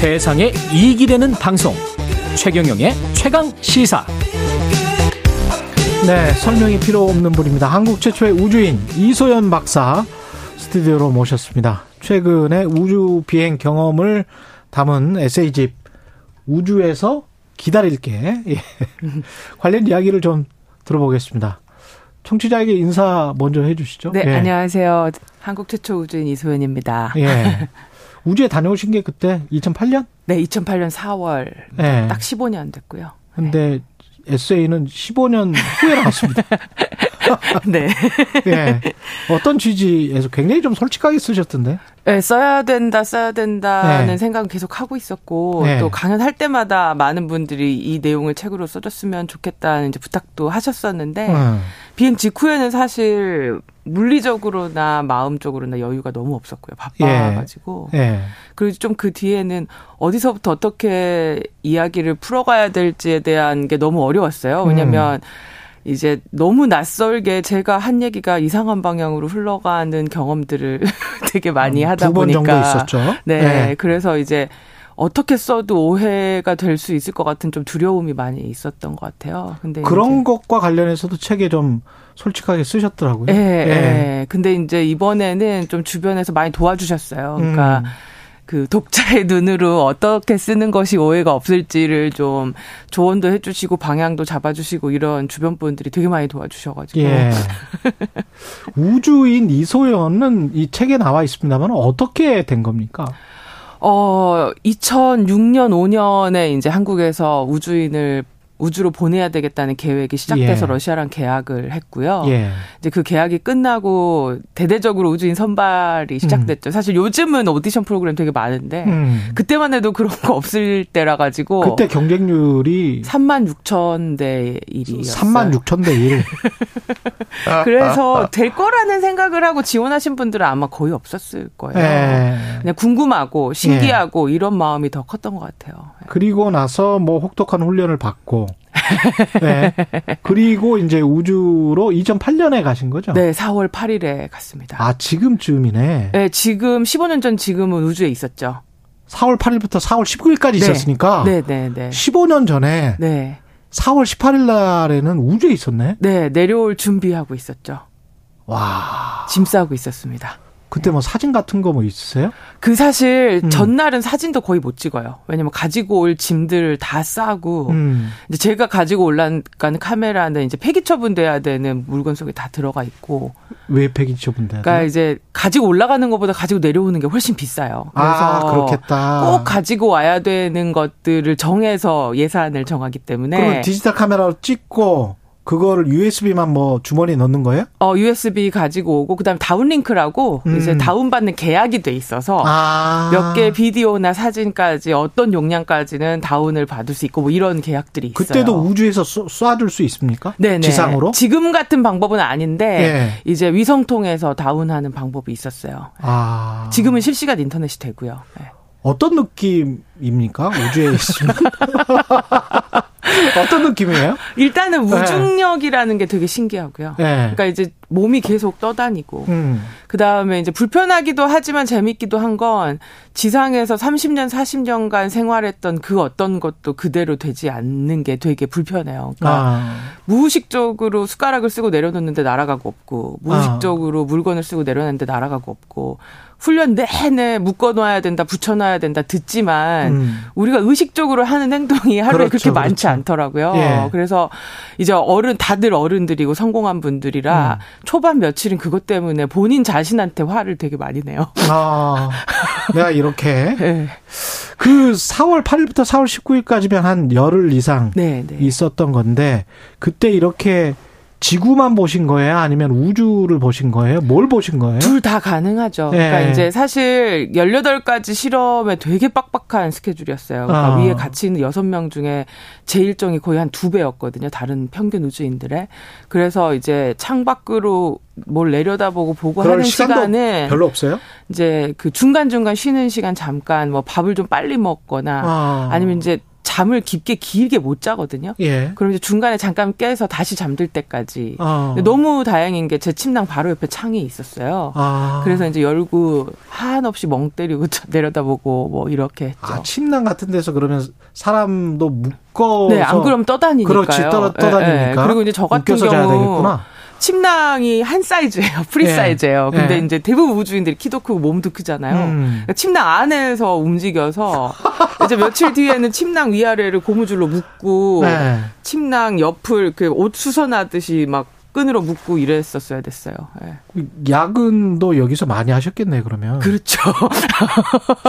세상에 이익이 되는 방송 최경영의 최강시사. 네, 설명이 필요 없는 분입니다. 한국 최초의 우주인 이소연 박사 스튜디오로 모셨습니다. 최근에 우주 비행 경험을 담은 에세이집 우주에서 기다릴게, 예, 관련 이야기를 좀 들어보겠습니다. 청취자에게 인사 먼저 해 주시죠. 네, 예. 안녕하세요. 한국 최초 우주인 이소연입니다. 예. 우주에 다녀오신 게 그때 2008년? 네, 2008년 4월. 네. 딱 15년 됐고요. 근데 네. 에세이는 15년 후에 나왔습니다. 네. 네. 어떤 취지에서 굉장히 좀 솔직하게 쓰셨던데? 네, 써야 된다는 네. 생각은 계속 하고 있었고, 네. 또 강연할 때마다 많은 분들이 이 내용을 책으로 써줬으면 좋겠다는 이제 부탁도 하셨었는데, 비행 직후에는 사실 물리적으로나 마음적으로나 여유가 너무 없었고요. 바빠가지고. 예. 예. 그리고 좀 그 뒤에는 어디서부터 어떻게 이야기를 풀어가야 될지에 대한 게 너무 어려웠어요. 왜냐면, 이제 너무 낯설게 제가 한 얘기가 이상한 방향으로 흘러가는 경험들을 되게 많이 하다 두 번 보니까. 정도 있었죠. 네. 네. 그래서 이제 어떻게 써도 오해가 될 수 있을 것 같은 좀 두려움이 많이 있었던 것 같아요. 근데 그런 것과 관련해서도 책에 좀 솔직하게 쓰셨더라고요. 예. 예. 근데 이제 이번에는 좀 주변에서 많이 도와주셨어요. 그러니까. 그 독자의 눈으로 어떻게 쓰는 것이 오해가 없을지를 좀 조언도 해주시고 방향도 잡아주시고 이런 주변 분들이 되게 많이 도와주셔가지고. 예. 우주인 이소연은 이 책에 나와 있습니다만 어떻게 된 겁니까? 2006년 5년에 이제 한국에서 우주인을 우주로 보내야 되겠다는 계획이 시작돼서 예. 러시아랑 계약을 했고요. 예. 이제 그 계약이 끝나고 대대적으로 우주인 선발이 시작됐죠. 사실 요즘은 오디션 프로그램 되게 많은데 그때만 해도 그런 거 없을 때라 가지고 그때 경쟁률이 36,000대 1이었어요. 36,000대 1. 그래서 될 거라는 생각을 하고 지원하신 분들은 아마 거의 없었을 거예요. 예. 그냥 궁금하고 신기하고 예. 이런 마음이 더 컸던 것 같아요. 그리고 나서 뭐 혹독한 훈련을 받고. 네. 그리고 이제 우주로 2008년에 가신 거죠? 네, 4월 8일에 갔습니다. 아, 지금쯤이네. 네, 지금 15년 전 지금은 우주에 있었죠. 4월 8일부터 4월 19일까지 네. 있었으니까. 네. 15년 전에. 네. 4월 18일 날에는 우주에 있었네? 네, 내려올 준비하고 있었죠. 와. 짐 싸고 있었습니다. 그때 뭐 사진 같은 거 뭐 있으세요? 그 사실 전날은 사진도 거의 못 찍어요. 왜냐면 가지고 올 짐들을 다 싸고 이제 제가 가지고 올라간 카메라는 이제 폐기 처분돼야 되는 물건 속에 다 들어가 있고. 왜 폐기 처분돼요? 그러니까 이제 가지고 올라가는 것보다 가지고 내려오는 게 훨씬 비싸요. 그래서 아, 그렇겠다. 꼭 가지고 와야 되는 것들을 정해서 예산을 정하기 때문에. 그럼 디지털 카메라로 찍고. 그거를 USB만 뭐 주머니에 넣는 거예요? USB 가지고 오고 그다음에 다운링크라고 이제 다운받는 계약이 돼 있어서 몇 개 비디오나 사진까지 어떤 용량까지는 다운을 받을 수 있고 뭐 이런 계약들이 있어요. 그때도 우주에서 쏴줄 수 있습니까? 네네. 지상으로? 지금 같은 방법은 아닌데 예. 이제 위성 통해서 다운하는 방법이 있었어요. 아. 지금은 실시간 인터넷이 되고요. 네. 어떤 느낌입니까? 우주에 있으면? 어떤 느낌이에요? 일단은 무중력이라는 게 되게 신기하고요. 네. 그러니까 이제 몸이 계속 떠다니고 그다음에 이제 불편하기도 하지만 재밌기도 한 건 지상에서 30년, 40년간 생활했던 그 어떤 것도 그대로 되지 않는 게 되게 불편해요. 그러니까 무의식적으로 숟가락을 쓰고 내려놓는데 날아가고 없고 무의식적으로 물건을 쓰고 내려놓는데 날아가고 없고 훈련 내내 묶어놔야 된다, 붙여놔야 된다 듣지만 우리가 의식적으로 하는 행동이 하루에 그렇게 많지 않더라고요. 예. 그래서 이제 다들 어른들이고 성공한 분들이라 초반 며칠은 그것 때문에 본인 자신한테 화를 되게 많이 내요. 아, 내가 이렇게. 네. 그 4월 8일부터 4월 19일까지면 한 열흘 이상 네. 있었던 건데 그때 이렇게 지구만 보신 거예요? 아니면 우주를 보신 거예요? 뭘 보신 거예요? 둘 다 가능하죠. 예. 그러니까 이제 사실 18가지 실험에 되게 빡빡한 스케줄이었어요. 그러니까 위에 같이 있는 6명 중에 제 일정이 거의 한 2배였거든요. 다른 평균 우주인들의. 그래서 이제 창밖으로 뭘 내려다보고 보고 하는 시간은 별로 없어요? 이제 그 중간중간 쉬는 시간 잠깐 뭐 밥을 좀 빨리 먹거나 아니면 이제 잠을 깊게 길게 못 자거든요. 예. 그럼 이제 중간에 잠깐 깨서 다시 잠들 때까지. 근데 너무 다행인 게 제 침낭 바로 옆에 창이 있었어요. 그래서 이제 열고 한없이 멍 때리고 내려다보고 뭐 이렇게 했죠. 침낭 같은 데서 그러면 사람도 묶어서. 네, 안 그러면 떠다니니까요. 그렇지, 떠다니니까. 네, 네. 그리고 이제 저 같은 경우 자야 되겠구나. 침낭이 한 사이즈예요. 프리 사이즈예요. 근데 이제 대부분 우주인들이 키도 크고 몸도 크잖아요. 그러니까 침낭 안에서 움직여서 이제 며칠 뒤에는 침낭 위아래를 고무줄로 묶고 침낭 옆을 그 옷 수선하듯이 막 끈으로 묶고 이랬었어야 됐어요. 네. 야근도 여기서 많이 하셨겠네요, 그러면. 그렇죠.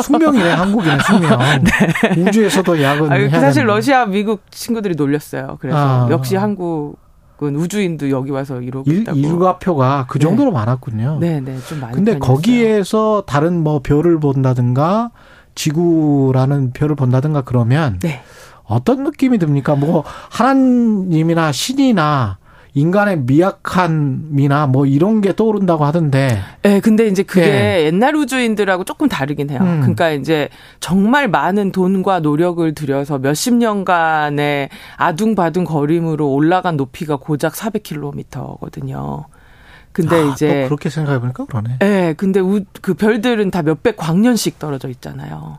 숙명이네, 한국인은 숙명. 네. 우주에서도 야근을 해야 되는. 사실 러시아, 미국 친구들이 놀렸어요. 그래서 역시 한국. 우주인도 여기 와서 이러고 있다고. 일과표가 그 정도로 많았군요. 네네, 좀 많이. 근데 거기에서 다른 뭐 별을 본다든가 지구라는 별을 본다든가 그러면 어떤 느낌이 듭니까? 뭐 하나님이나 신이나 인간의 미약함이나 뭐 이런 게 떠오른다고 하던데. 네, 근데 이제 그게 옛날 우주인들하고 조금 다르긴 해요. 그러니까 이제 정말 많은 돈과 노력을 들여서 몇십 년간의 아둥바둥 거림으로 올라간 높이가 고작 400km거든요. 근데 이제. 또 그렇게 생각해보니까 그러네. 네, 근데 그 별들은 다 몇백 광년씩 떨어져 있잖아요.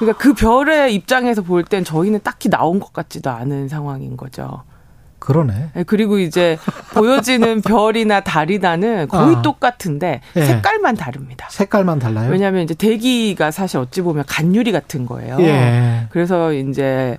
그러니까 그 별의 입장에서 볼 땐 저희는 딱히 나온 것 같지도 않은 상황인 거죠. 그러네. 그리고 이제 보여지는 별이나 달이나는 거의 똑같은데 색깔만 다릅니다. 색깔만 달라요? 왜냐하면 이제 대기가 사실 어찌 보면 간유리 같은 거예요. 예. 그래서 이제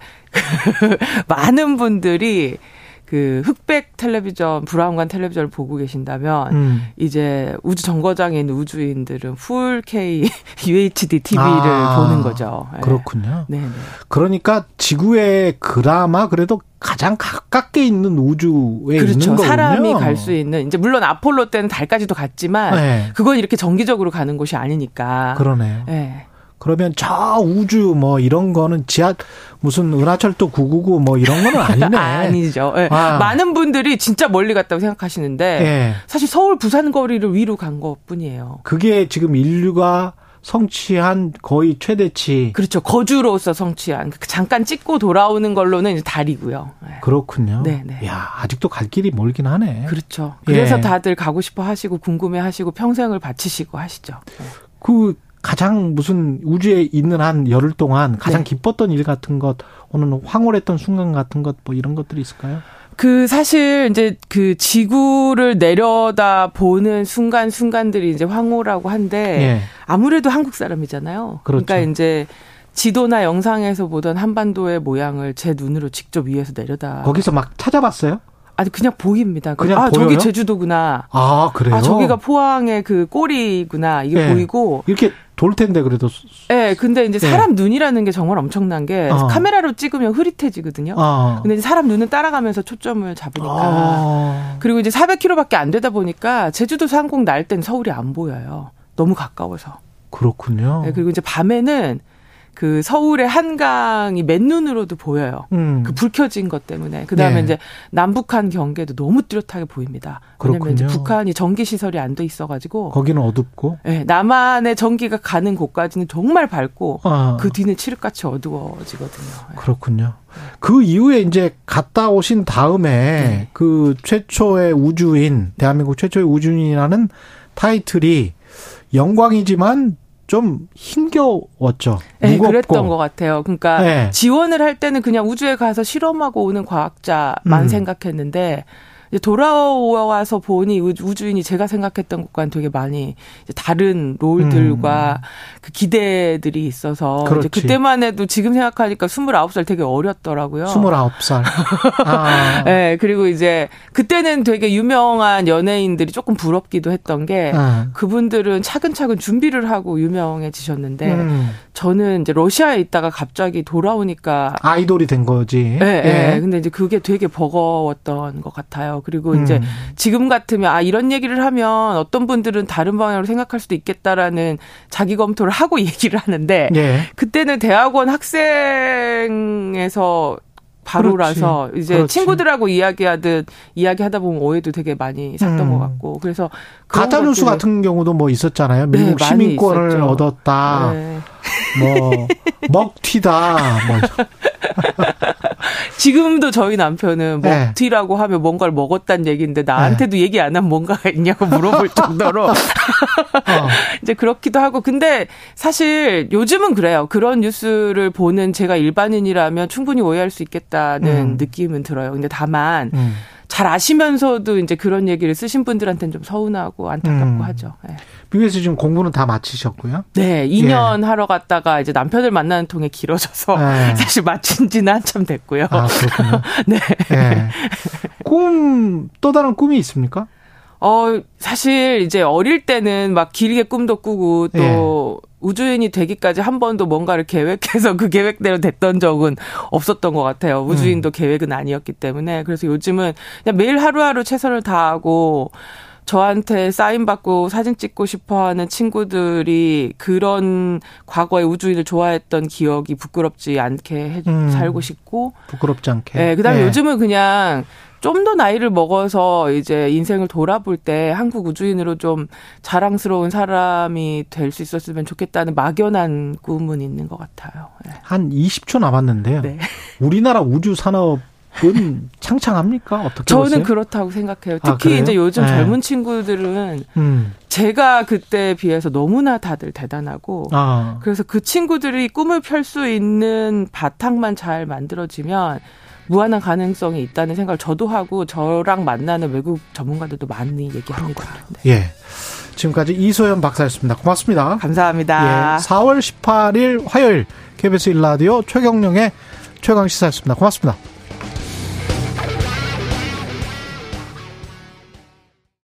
많은 분들이 그 흑백 텔레비전, 브라운관 텔레비전을 보고 계신다면 이제 우주 정거장에 있는 우주인들은 풀K UHD TV를 보는 거죠. 그렇군요. 네. 그러니까 지구의 그나마 그래도 가장 가깝게 있는 우주에 있는 거군요. 사람이 갈 수 있는. 이제 물론 아폴로 때는 달까지도 갔지만 그건 이렇게 정기적으로 가는 곳이 아니니까. 그러네요. 네. 그러면 저 우주 뭐 이런 거는 지하 무슨 은하철도 999 뭐 이런 거는 아니네. 아니죠. 네. 많은 분들이 진짜 멀리 갔다고 생각하시는데 사실 서울 부산 거리를 위로 간 것뿐이에요. 그게 지금 인류가 성취한 거의 최대치. 그렇죠. 거주로서 성취한. 잠깐 찍고 돌아오는 걸로는 이제 달이고요. 네. 그렇군요. 네네. 야, 아직도 갈 길이 멀긴 하네. 그렇죠. 그래서 다들 가고 싶어 하시고 궁금해 하시고 평생을 바치시고 하시죠. 그 가장 무슨 우주에 있는 한 열흘 동안 가장 기뻤던 일 같은 것, 오늘 황홀했던 순간 같은 것, 뭐 이런 것들이 있을까요? 그 사실 이제 그 지구를 내려다 보는 순간순간들이 이제 황홀하고 한데 아무래도 한국 사람이잖아요. 그렇죠. 그러니까 이제 지도나 영상에서 보던 한반도의 모양을 제 눈으로 직접 위에서 내려다. 거기서 막 찾아봤어요? 아니 그냥 보입니다. 그냥 보여요? 저기 제주도구나. 아 그래요? 저기가 포항의 그 꼬리구나. 이게 보이고 이렇게 돌 텐데 그래도. 네, 근데 이제 사람 눈이라는 게 정말 엄청난 게 카메라로 찍으면 흐릿해지거든요. 근데 이제 사람 눈은 따라가면서 초점을 잡으니까. 그리고 이제 400km밖에 안 되다 보니까 제주도 상공 날 땐 서울이 안 보여요. 너무 가까워서. 그렇군요. 네, 그리고 이제 밤에는. 그 서울의 한강이 맨눈으로도 보여요. 그 불 켜진 것 때문에. 그다음에 이제 남북한 경계도 너무 뚜렷하게 보입니다. 왜냐면 이제 북한이 전기 시설이 안 돼 있어가지고 거기는 어둡고. 네, 남한의 전기가 가는 곳까지는 정말 밝고 그 뒤는 칠흑같이 어두워지거든요. 그렇군요. 그 이후에 이제 갔다 오신 다음에 그 최초의 우주인, 대한민국 최초의 우주인이라는 타이틀이 영광이지만. 좀 힘겨웠죠. 네, 그랬던 것 같아요. 그러니까 지원을 할 때는 그냥 우주에 가서 실험하고 오는 과학자만 생각했는데 이제 돌아와서 보니 우주인이 제가 생각했던 것과는 되게 많이 이제 다른 롤들과 그 기대들이 있어서 이제 그때만 해도 지금 생각하니까 29살 되게 어렸더라고요. 29살. 네, 그리고 이제 그때는 되게 유명한 연예인들이 조금 부럽기도 했던 게 그분들은 차근차근 준비를 하고 유명해지셨는데 저는 이제 러시아에 있다가 갑자기 돌아오니까 아이돌이 된 거지. 네, 네. 근데 이제 그게 되게 버거웠던 것 같아요. 그리고 이제 지금 같으면 이런 얘기를 하면 어떤 분들은 다른 방향으로 생각할 수도 있겠다라는 자기 검토를 하고 얘기를 하는데 그때는 대학원 학생에서 바로라서 이제 친구들하고 이야기하듯 이야기하다 보면 오해도 되게 많이 샀던 것 같고. 그래서 가짜뉴스 같은 경우도 뭐 있었잖아요. 미국 시민권을 얻었다. 뭐 먹튀다. 지금도 저희 남편은 먹튀라고 하면 뭔가를 먹었다는 얘기인데 나한테도 얘기 안 한 뭔가가 있냐고 물어볼 정도로 이제 그렇기도 하고. 근데 사실 요즘은 그래요. 그런 뉴스를 보는 제가 일반인이라면 충분히 오해할 수 있겠다는 느낌은 들어요. 근데 다만 잘 아시면서도 이제 그런 얘기를 쓰신 분들한테는 좀 서운하고 안타깝고 하죠. 네. BBS 지금 공부는 다 마치셨고요? 네. 2년 하러 갔다가 이제 남편을 만나는 통에 길어져서 사실 마친 지는 한참 됐고요. 아, 그렇군요. 네. 네. 꿈, 또 다른 꿈이 있습니까? 사실 이제 어릴 때는 막 길게 꿈도 꾸고 또 우주인이 되기까지 한 번도 뭔가를 계획해서 그 계획대로 됐던 적은 없었던 것 같아요. 우주인도 계획은 아니었기 때문에. 그래서 요즘은 그냥 매일 하루하루 최선을 다하고 저한테 사인받고 사진 찍고 싶어하는 친구들이 그런 과거의 우주인을 좋아했던 기억이 부끄럽지 않게 살고 싶고. 부끄럽지 않게. 네, 그다음에 요즘은 그냥 좀 더 나이를 먹어서 이제 인생을 돌아볼 때 한국 우주인으로 좀 자랑스러운 사람이 될 수 있었으면 좋겠다는 막연한 꿈은 있는 것 같아요. 네. 한 20초 남았는데요. 네. 우리나라 우주 산업은 창창합니까? 어떻게 저는 보세요? 그렇다고 생각해요. 특히 이제 요즘 젊은 친구들은 제가 그때에 비해서 너무나 다들 대단하고 그래서 그 친구들이 꿈을 펼 수 있는 바탕만 잘 만들어지면 무한한 가능성이 있다는 생각을 저도 하고 저랑 만나는 외국 전문가들도 많이 얘기하는 것 같은데. 예. 지금까지 이소연 박사였습니다. 고맙습니다. 감사합니다. 예. 4월 18일 화요일 KBS 1라디오 최경령의 최강시사였습니다. 고맙습니다.